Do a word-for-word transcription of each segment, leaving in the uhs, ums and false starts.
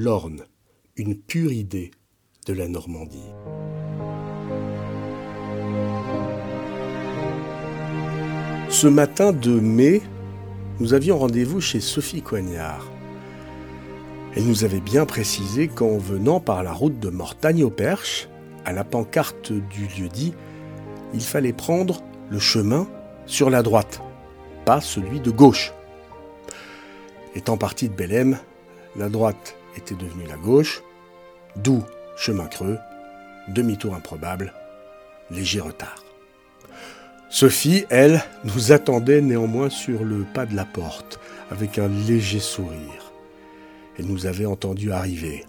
l'Orne, une pure idée de la Normandie. Ce matin de mai, nous avions rendez-vous chez Sophie Coignard. Elle nous avait bien précisé qu'en venant par la route de Mortagne-au-Perche, à la pancarte du lieu-dit, il fallait prendre le chemin sur la droite, pas celui de gauche. Étant parti de Bellême, la droite était devenue la gauche, d'où chemin creux, demi-tour improbable, léger retard. Sophie, elle, nous attendait néanmoins sur le pas de la porte, avec un léger sourire. Elle nous avait entendu arriver.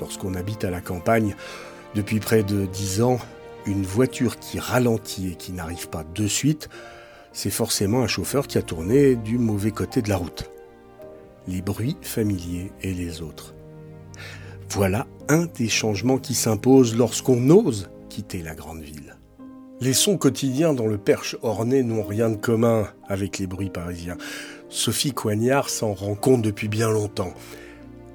Lorsqu'on habite à la campagne, depuis près de dix ans, une voiture qui ralentit et qui n'arrive pas de suite, c'est forcément un chauffeur qui a tourné du mauvais côté de la route. Les bruits familiers et les autres. Voilà un des changements qui s'impose lorsqu'on ose quitter la grande ville. Les sons quotidiens dans le Perche orné n'ont rien de commun avec les bruits parisiens. Sophie Coignard s'en rend compte depuis bien longtemps.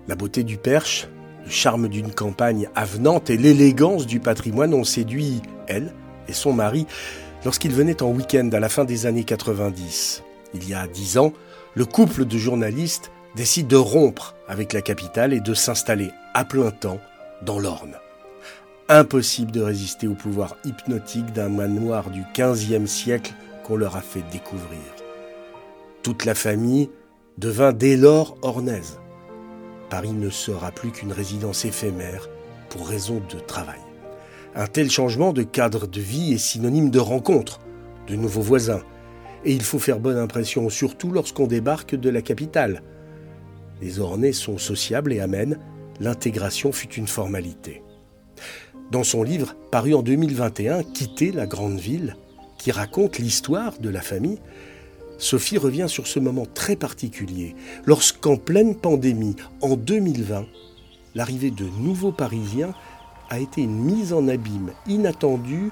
La beauté du Perche, le charme d'une campagne avenante et l'élégance du patrimoine ont séduit elle et son mari lorsqu'ils venaient en week-end à la fin des années quatre-vingt-dix. Il y a dix ans, le couple de journalistes décide de rompre avec la capitale et de s'installer à plein temps dans l'Orne. Impossible de résister au pouvoir hypnotique d'un manoir du quinzième siècle qu'on leur a fait découvrir. Toute la famille devint dès lors ornaise. Paris ne sera plus qu'une résidence éphémère pour raison de travail. Un tel changement de cadre de vie est synonyme de rencontre, de nouveaux voisins. Et il faut faire bonne impression, surtout lorsqu'on débarque de la capitale. Les Ornais sont sociables et amènes, l'intégration fut une formalité. Dans son livre, paru en deux mille vingt et un, « Quitter la grande ville », qui raconte l'histoire de la famille, Sophie revient sur ce moment très particulier, lorsqu'en pleine pandémie, en deux mille vingt, l'arrivée de nouveaux Parisiens a été une mise en abîme inattendue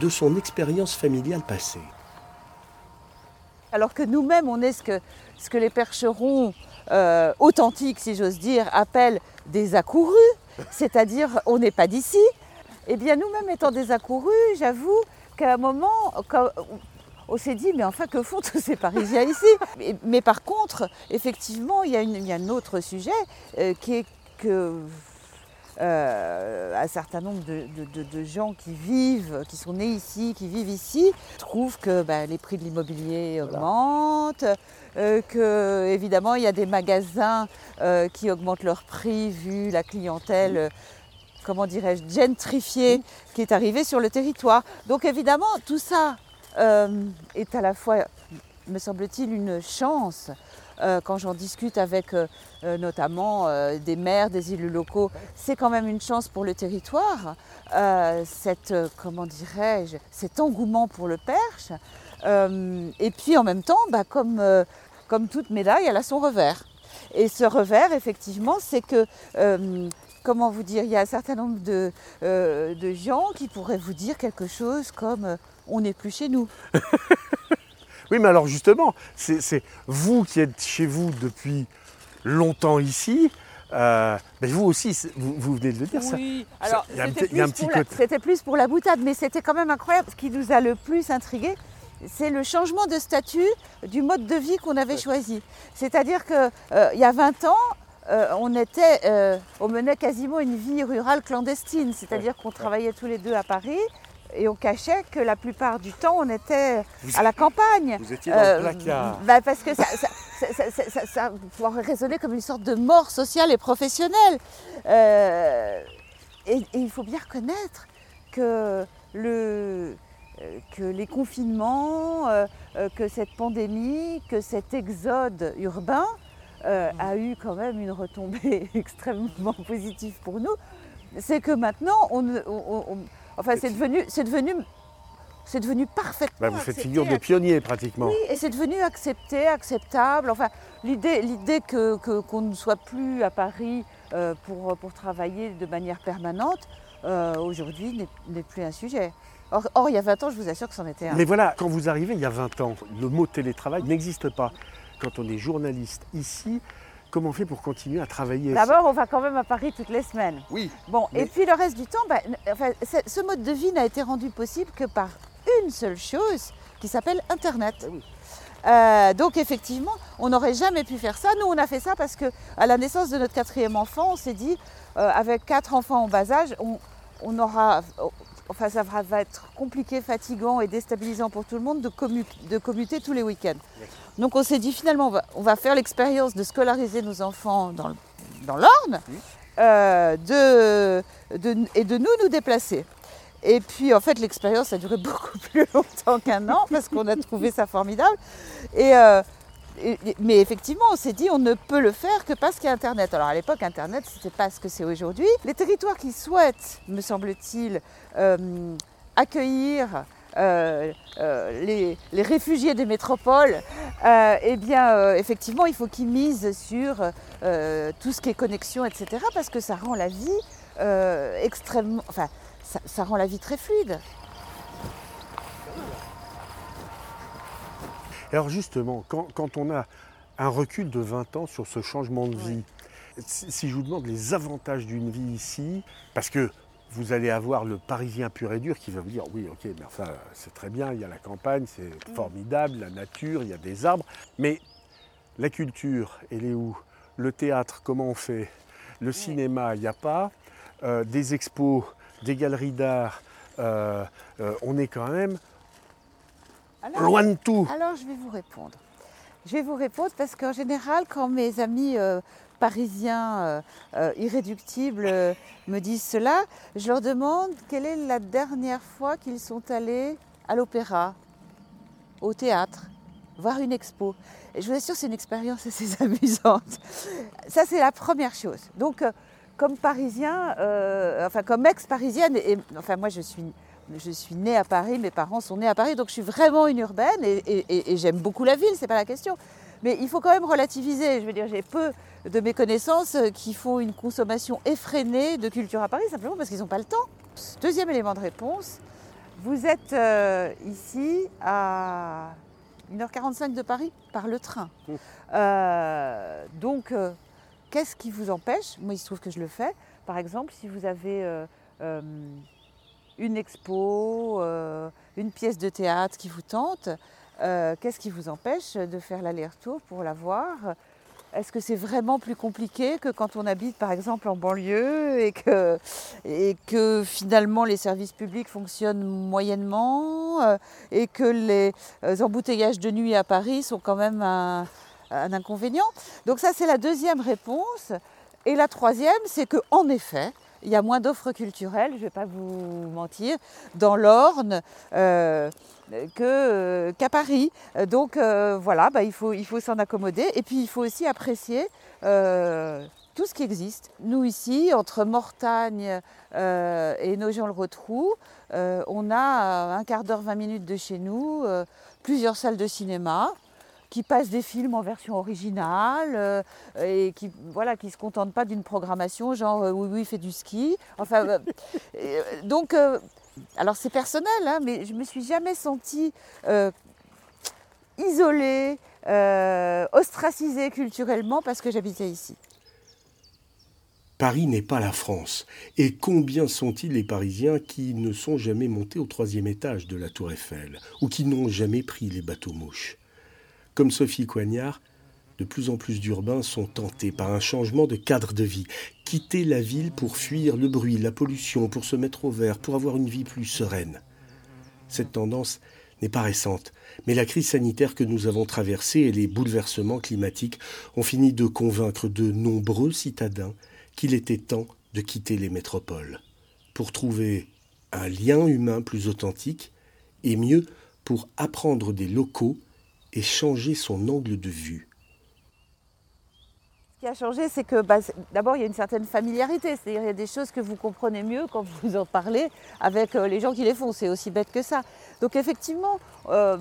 de son expérience familiale passée. Alors que nous-mêmes, on est ce que, ce que les percherons euh, authentiques, si j'ose dire, appellent des accourus, c'est-à-dire on n'est pas d'ici. Eh bien, nous-mêmes étant des accourus, j'avoue qu'à un moment, quand on s'est dit, mais enfin, que font tous ces Parisiens ici ? mais, mais par contre, effectivement, il y a, une, il y a un autre sujet euh, qui est que... Euh, un certain nombre de, de, de, de gens qui vivent, qui sont nés ici, qui vivent ici, trouvent que ben, les prix de l'immobilier augmentent, voilà. euh, que évidemment il y a des magasins euh, qui augmentent leurs prix vu la clientèle, euh, comment dirais-je, gentrifiée qui est arrivée sur le territoire. Donc évidemment tout ça euh, est à la fois, me semble-t-il, une chance. Euh, quand j'en discute avec euh, euh, notamment euh, des maires, des élus locaux, c'est quand même une chance pour le territoire, euh, cette, euh, comment dirais-je, cet engouement pour le Perche. Euh, et puis en même temps, bah, comme, euh, comme toute médaille, elle a son revers. Et ce revers, effectivement, c'est que, euh, comment vous dire, il y a un certain nombre de, euh, de gens qui pourraient vous dire quelque chose comme euh, « on n'est plus chez nous ». Oui, mais alors justement, c'est, c'est vous qui êtes chez vous depuis longtemps ici, euh, ben vous aussi, vous, vous venez de le dire, oui. Ça, alors, ça, c'était, plus un petit la, c'était plus pour la boutade, mais c'était quand même incroyable. Ce qui nous a le plus intrigués, c'est le changement de statut du mode de vie qu'on avait choisi. C'est-à-dire qu'il euh, y a vingt ans, Euh, on, était, euh, on menait quasiment une vie rurale clandestine, c'est-à-dire qu'on travaillait tous les deux à Paris et on cachait que la plupart du temps on était vous à la campagne. Vous étiez dans euh, le placard. Bah parce que ça, ça, ça, ça, ça, ça pourrait résonner comme une sorte de mort sociale et professionnelle. Euh, et, et il faut bien reconnaître que le... que les confinements, euh, que cette pandémie, que cet exode urbain Euh, a eu quand même une retombée extrêmement positive pour nous, c'est que maintenant, on, on, on, enfin, c'est devenu, c'est devenu, c'est devenu parfaitement. Bah vous faites figure de pionnier pratiquement. Oui, et c'est devenu accepté, acceptable. Enfin, l'idée, l'idée que, que qu'on ne soit plus à Paris euh, pour pour travailler de manière permanente euh, aujourd'hui n'est, n'est plus un sujet. Or, or, il y a vingt ans, je vous assure que c'en était un. Mais voilà, quand vous arrivez il y a vingt ans, le mot télétravail n'existe pas. Quand on est journaliste ici, Comment on fait pour continuer à travailler? D'abord, on va quand même à Paris toutes les semaines. Oui. Bon, mais... et puis le reste du temps, bah, enfin, ce mode de vie n'a été rendu possible que par une seule chose qui s'appelle Internet. Ah oui. Euh, donc effectivement, on n'aurait jamais pu faire ça. Nous, on a fait ça parce qu'à la naissance de notre quatrième enfant, on s'est dit, euh, avec quatre enfants en bas âge, on, on aura, enfin, ça va être compliqué, fatigant et déstabilisant pour tout le monde de, commu- de commuter tous les week-ends. Donc on s'est dit, finalement, on va, on va faire l'expérience de scolariser nos enfants dans, dans l'Orne euh, de, de, et de nous nous déplacer. Et puis, en fait, l'expérience a duré beaucoup plus longtemps qu'un an parce qu'on a trouvé ça formidable. Et, euh, et, mais effectivement, on s'est dit on ne peut le faire que parce qu'il y a Internet. Alors à l'époque, Internet, ce n'était pas ce que c'est aujourd'hui. Les territoires qui souhaitent, me semble-t-il, euh, accueillir euh, euh, les, les réfugiés des métropoles, euh, eh bien, euh, effectivement, il faut qu'ils misent sur euh, tout ce qui est connexion, et cetera. Parce que ça rend la vie euh, extrêmement... Enfin, Ça, ça rend la vie très fluide. Alors justement, quand, quand on a un recul de vingt ans sur ce changement de vie, oui. si, si je vous demande les avantages d'une vie ici, parce que vous allez avoir le Parisien pur et dur qui va vous dire « Oui, ok, mais enfin, c'est très bien, il y a la campagne, c'est mmh. formidable, la nature, il y a des arbres. » Mais la culture, elle est où? Le théâtre, comment on fait? Le cinéma, il n'y a pas. Euh, des expos, des galeries d'art, euh, euh, on est quand même alors, loin de tout. Alors je vais vous répondre. Je vais vous répondre parce qu'en général, quand mes amis euh, parisiens euh, euh, irréductibles euh, me disent cela, je leur demande quelle est la dernière fois qu'ils sont allés à l'opéra, au théâtre, voir une expo. Et je vous assure, c'est une expérience assez amusante. Ça, c'est la première chose. Donc, euh, Comme parisien, euh, enfin comme ex-parisienne, et, et, enfin moi je suis, je suis née à Paris, mes parents sont nés à Paris, donc je suis vraiment une urbaine et, et, et, et j'aime beaucoup la ville, c'est pas la question. Mais il faut quand même relativiser, je veux dire j'ai peu de mes connaissances qui font une consommation effrénée de culture à Paris, simplement parce qu'ils n'ont pas le temps. Deuxième élément de réponse, vous êtes euh, ici à une heure quarante-cinq de Paris par le train. Euh, donc... Euh, Qu'est-ce qui vous empêche? Moi, il se trouve que je le fais. Par exemple, si vous avez euh, euh, une expo, euh, une pièce de théâtre qui vous tente, euh, qu'est-ce qui vous empêche de faire l'aller-retour pour la voir? Est-ce que c'est vraiment plus compliqué que quand on habite, par exemple, en banlieue et que, et que finalement les services publics fonctionnent moyennement euh, et que les embouteillages de nuit à Paris sont quand même un... un inconvénient. Donc ça, c'est la deuxième réponse. Et la troisième, c'est qu'en effet, il y a moins d'offres culturelles, je ne vais pas vous mentir, dans l'Orne euh, que, euh, qu'à Paris. Donc euh, voilà, bah, il faut, il faut s'en accommoder. Et puis, il faut aussi apprécier euh, tout ce qui existe. Nous, ici, entre Mortagne euh, et Nogent-le-Rotrou, euh, on a un quart d'heure, vingt minutes de chez nous, euh, plusieurs salles de cinéma, qui passent des films en version originale euh, et qui voilà qui se contentent pas d'une programmation genre euh, oui oui fait du ski enfin euh, euh, donc euh, alors c'est personnel hein, mais je me suis jamais sentie euh, isolée euh, ostracisée culturellement parce que j'habitais ici. Paris n'est pas la France. Et combien sont-ils les Parisiens qui ne sont jamais montés au troisième étage de la Tour Eiffel ou qui n'ont jamais pris les bateaux-mouches? Comme Sophie Coignard, de plus en plus d'urbains sont tentés par un changement de cadre de vie. Quitter la ville pour fuir le bruit, la pollution, pour se mettre au vert, pour avoir une vie plus sereine. Cette tendance n'est pas récente, mais la crise sanitaire que nous avons traversée et les bouleversements climatiques ont fini de convaincre de nombreux citadins qu'il était temps de quitter les métropoles. Pour trouver un lien humain plus authentique et mieux pour apprendre des locaux et changer son angle de vue. Ce qui a changé, c'est que bah, c'est, d'abord, il y a une certaine familiarité. C'est-à-dire, il y a des choses que vous comprenez mieux quand vous en parlez avec euh, les gens qui les font. C'est aussi bête que ça. Donc effectivement, euh,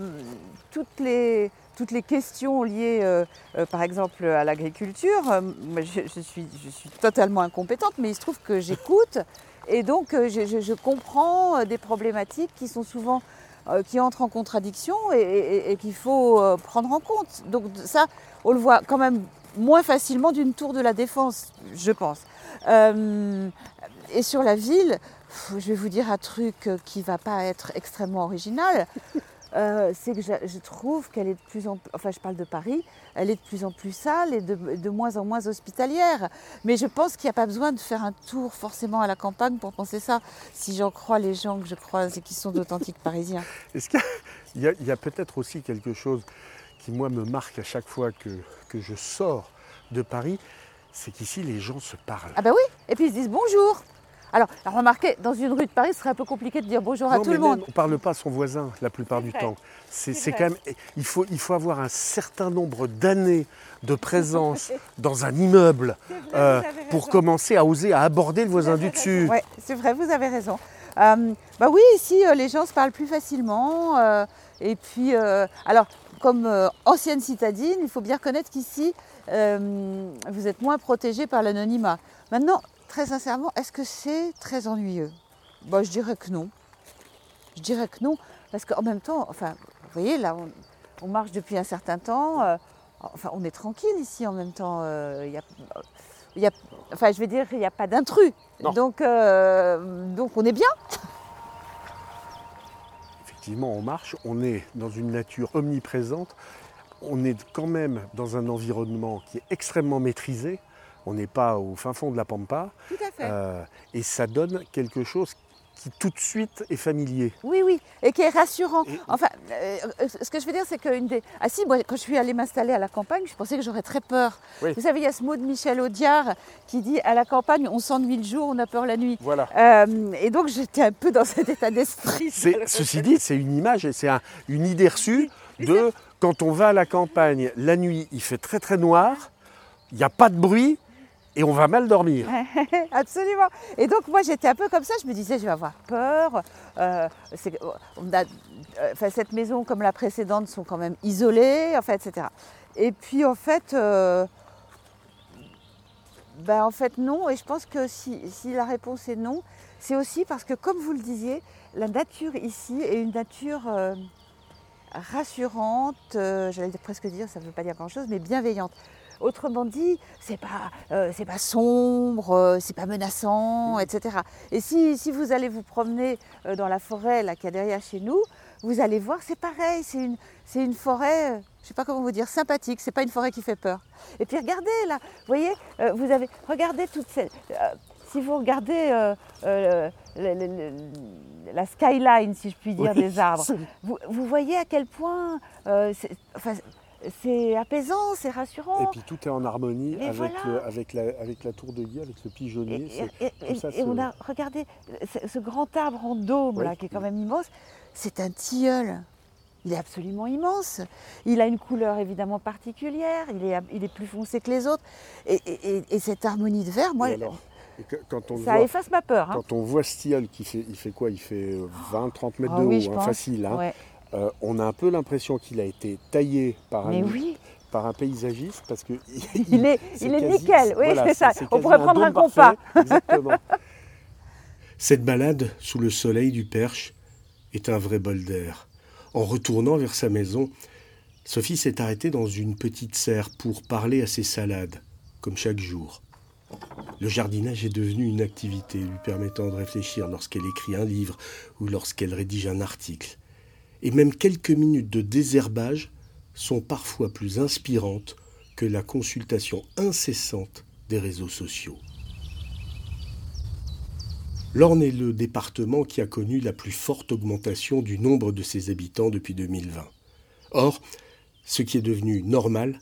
toutes les... Toutes les questions liées, euh, euh, par exemple, à l'agriculture, euh, je, je, suis, je suis totalement incompétente, mais il se trouve que j'écoute et donc euh, je, je, je comprends des problématiques qui sont souvent, euh, qui entrent en contradiction et, et, et qu'il faut euh, prendre en compte. Donc ça, on le voit quand même moins facilement d'une tour de la Défense, je pense. Euh, et sur la ville, je vais vous dire un truc qui ne va pas être extrêmement original. Euh, c'est que je, je trouve qu'elle est de plus en plus, enfin je parle de Paris, elle est de plus en plus sale et de, de moins en moins hospitalière. Mais je pense qu'il n'y a pas besoin de faire un tour forcément à la campagne pour penser ça, si j'en crois les gens que je croise et qui sont d'authentiques Parisiens. Est-ce qu'il y a, il y a peut-être aussi quelque chose qui moi me marque à chaque fois que, que je sors de Paris, c'est qu'ici les gens se parlent. Ah ben oui, et puis ils se disent bonjour. Alors, remarquez, dans une rue de Paris, ce serait un peu compliqué de dire bonjour non, à tout le monde. On ne parle pas à son voisin la plupart du temps. C'est, c'est, c'est quand même, il faut, il faut avoir un certain nombre d'années de présence dans un immeuble vrai, euh, pour commencer à oser à aborder le voisin du dessus. Oui, c'est vrai, vous avez raison. Euh, bah oui, ici, euh, les gens se parlent plus facilement. Euh, et puis, euh, alors, comme euh, ancienne citadine, il faut bien reconnaître qu'ici, euh, vous êtes moins protégé par l'anonymat. Maintenant, très sincèrement, est-ce que c'est très ennuyeux ? Bah, je dirais que non. Je dirais que non, parce qu'en même temps, enfin, vous voyez, là, on, on marche depuis un certain temps. Euh, enfin, on est tranquille ici en même temps. Euh, y a, y a, enfin, je veux dire, il n'y a pas d'intrus. Donc, euh, donc, on est bien. Effectivement, on marche. On est dans une nature omniprésente. On est quand même dans un environnement qui est extrêmement maîtrisé. On n'est pas au fin fond de la pampa. Tout à fait. Euh, et ça donne quelque chose qui tout de suite est familier. Oui, oui, et qui est rassurant. Et... Enfin, euh, ce que je veux dire, c'est qu'une des... Ah si, moi, quand je suis allée m'installer à la campagne, je pensais que j'aurais très peur. Oui. Vous savez, il y a ce mot de Michel Audiard qui dit « À la campagne, on s'ennuie le jour, on a peur la nuit ». Voilà. Euh, et donc, j'étais un peu dans cet état d'esprit. C'est, ceci dit, c'est une image, et c'est un, une idée reçue de « Quand on va à la campagne, la nuit, il fait très très noir, il n'y a pas de bruit ». Et on va mal dormir. Absolument. Et donc, moi, j'étais un peu comme ça. Je me disais, je vais avoir peur. Euh, c'est, on a, euh, cette maison, comme la précédente, sont quand même isolées, enfin, et cetera. Et puis, en fait, euh, ben, en fait, non. Et je pense que si, si la réponse est non, c'est aussi parce que, comme vous le disiez, la nature ici est une nature euh, rassurante. Euh, j'allais presque dire, ça ne veut pas dire grand-chose, mais bienveillante. Autrement dit, c'est pas, euh, c'est pas sombre, euh, c'est pas menaçant, et cetera. Et si, si vous allez vous promener euh, dans la forêt là, qu'il y a derrière chez nous, vous allez voir, c'est pareil, c'est une, c'est une forêt, euh, je sais pas comment vous dire, sympathique, c'est pas une forêt qui fait peur. Et puis regardez là, vous voyez, euh, vous avez, regardez toutes ces... Euh, si vous regardez euh, euh, le, le, le, la skyline, si je puis dire, oui, des arbres, vous, vous voyez à quel point... Euh, c'est, enfin, c'est apaisant, c'est rassurant. Et puis tout est en harmonie avec, voilà. le, avec, la, avec la tour de Guy, avec le pigeonnier. Et, et, et, ça, et on a, regardez, ce, ce grand arbre en dôme, oui, là, qui est quand même immense, c'est un tilleul. Il est absolument immense. Il a une couleur évidemment particulière, il est, il est plus foncé que les autres. Et, et, et cette harmonie de vert, moi... Alors, quand on ça voit, efface ma peur. Hein. Quand on voit ce tilleul, qui fait, il fait quoi ? Il fait vingt à trente mètres oh, de oui, haut, hein, facile. Hein. Ouais. Euh, on a un peu l'impression qu'il a été taillé par un, oui. par un paysagiste parce que il, il est, il est quasi, nickel, oui voilà, c'est ça, c'est, c'est on pourrait prendre un, un compas. Exactement. Cette balade sous le soleil du Perche est un vrai bol d'air. En retournant vers sa maison, Sophie s'est arrêtée dans une petite serre pour parler à ses salades, comme chaque jour. Le jardinage est devenu une activité lui permettant de réfléchir lorsqu'elle écrit un livre ou lorsqu'elle rédige un article. Et même quelques minutes de désherbage sont parfois plus inspirantes que la consultation incessante des réseaux sociaux. L'Orne est le département qui a connu la plus forte augmentation du nombre de ses habitants depuis deux mille vingt. Or, ce qui est devenu normal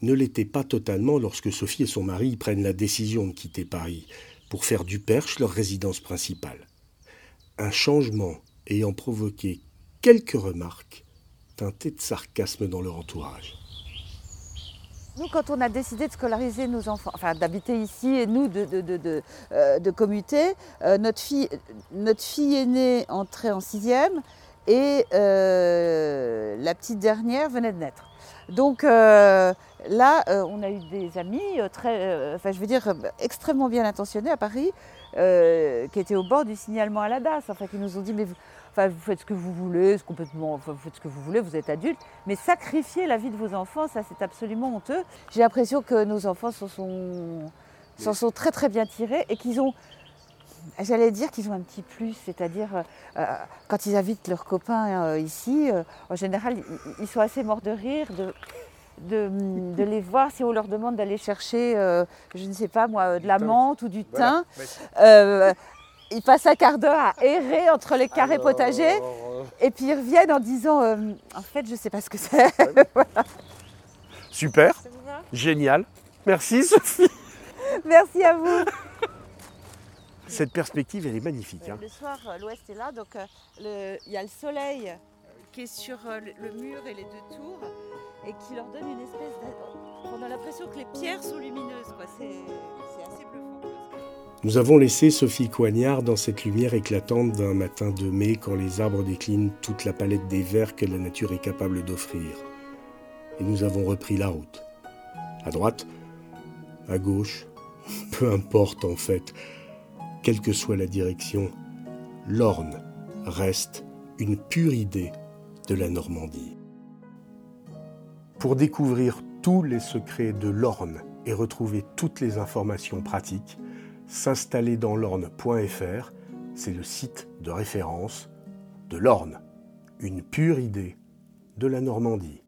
ne l'était pas totalement lorsque Sophie et son mari prennent la décision de quitter Paris pour faire du Perche leur résidence principale. Un changement ayant provoqué quelques remarques teintées de sarcasme dans leur entourage. Nous, quand on a décidé de scolariser nos enfants, enfin d'habiter ici et nous de, de, de, de, euh, de commuter, euh, notre, fille, notre fille aînée entrait en sixième et euh, la petite dernière venait de naître. Donc euh, là, euh, on a eu des amis très, euh, enfin je veux dire, extrêmement bien intentionnés à Paris, euh, qui étaient au bord du signalement à la D A S, enfin qui nous ont dit mais vous, Enfin, vous faites ce que vous voulez, ce complètement, enfin, vous faites ce que vous voulez, vous êtes adulte. Mais sacrifier la vie de vos enfants, ça, c'est absolument honteux. J'ai l'impression que nos enfants s'en sont, s'en sont très, très bien tirés et qu'ils ont, j'allais dire qu'ils ont un petit plus. C'est-à-dire, euh, quand ils invitent leurs copains euh, ici, euh, en général, ils, ils sont assez morts de rire de... De, de les voir si on leur demande d'aller chercher, euh, je ne sais pas moi, de la menthe ou du thym. Voilà. Euh, ils passent un quart d'heure à errer entre les carrés Alors... potagers et puis ils reviennent en disant euh, « en fait, je ne sais pas ce que c'est ouais. ». Voilà. Super, génial. Merci Sophie. Merci à vous. Cette perspective, elle est magnifique. Euh, hein. Le soir, l'ouest est là, donc il euh, y a le soleil qui est sur euh, le mur et les deux tours. Et qui leur donne une espèce d'adore. On a l'impression que les pierres sont lumineuses, quoi. C'est, c'est assez bluffant. Nous avons laissé Sophie Coignard dans cette lumière éclatante d'un matin de mai quand les arbres déclinent toute la palette des verts que la nature est capable d'offrir. Et nous avons repris la route. À droite, à gauche, peu importe en fait, quelle que soit la direction, l'Orne reste une pure idée de la Normandie. Pour découvrir tous les secrets de l'Orne et retrouver toutes les informations pratiques, S'installer dans l'Orne point F R, c'est le site de référence de l'Orne, une pure idée de la Normandie.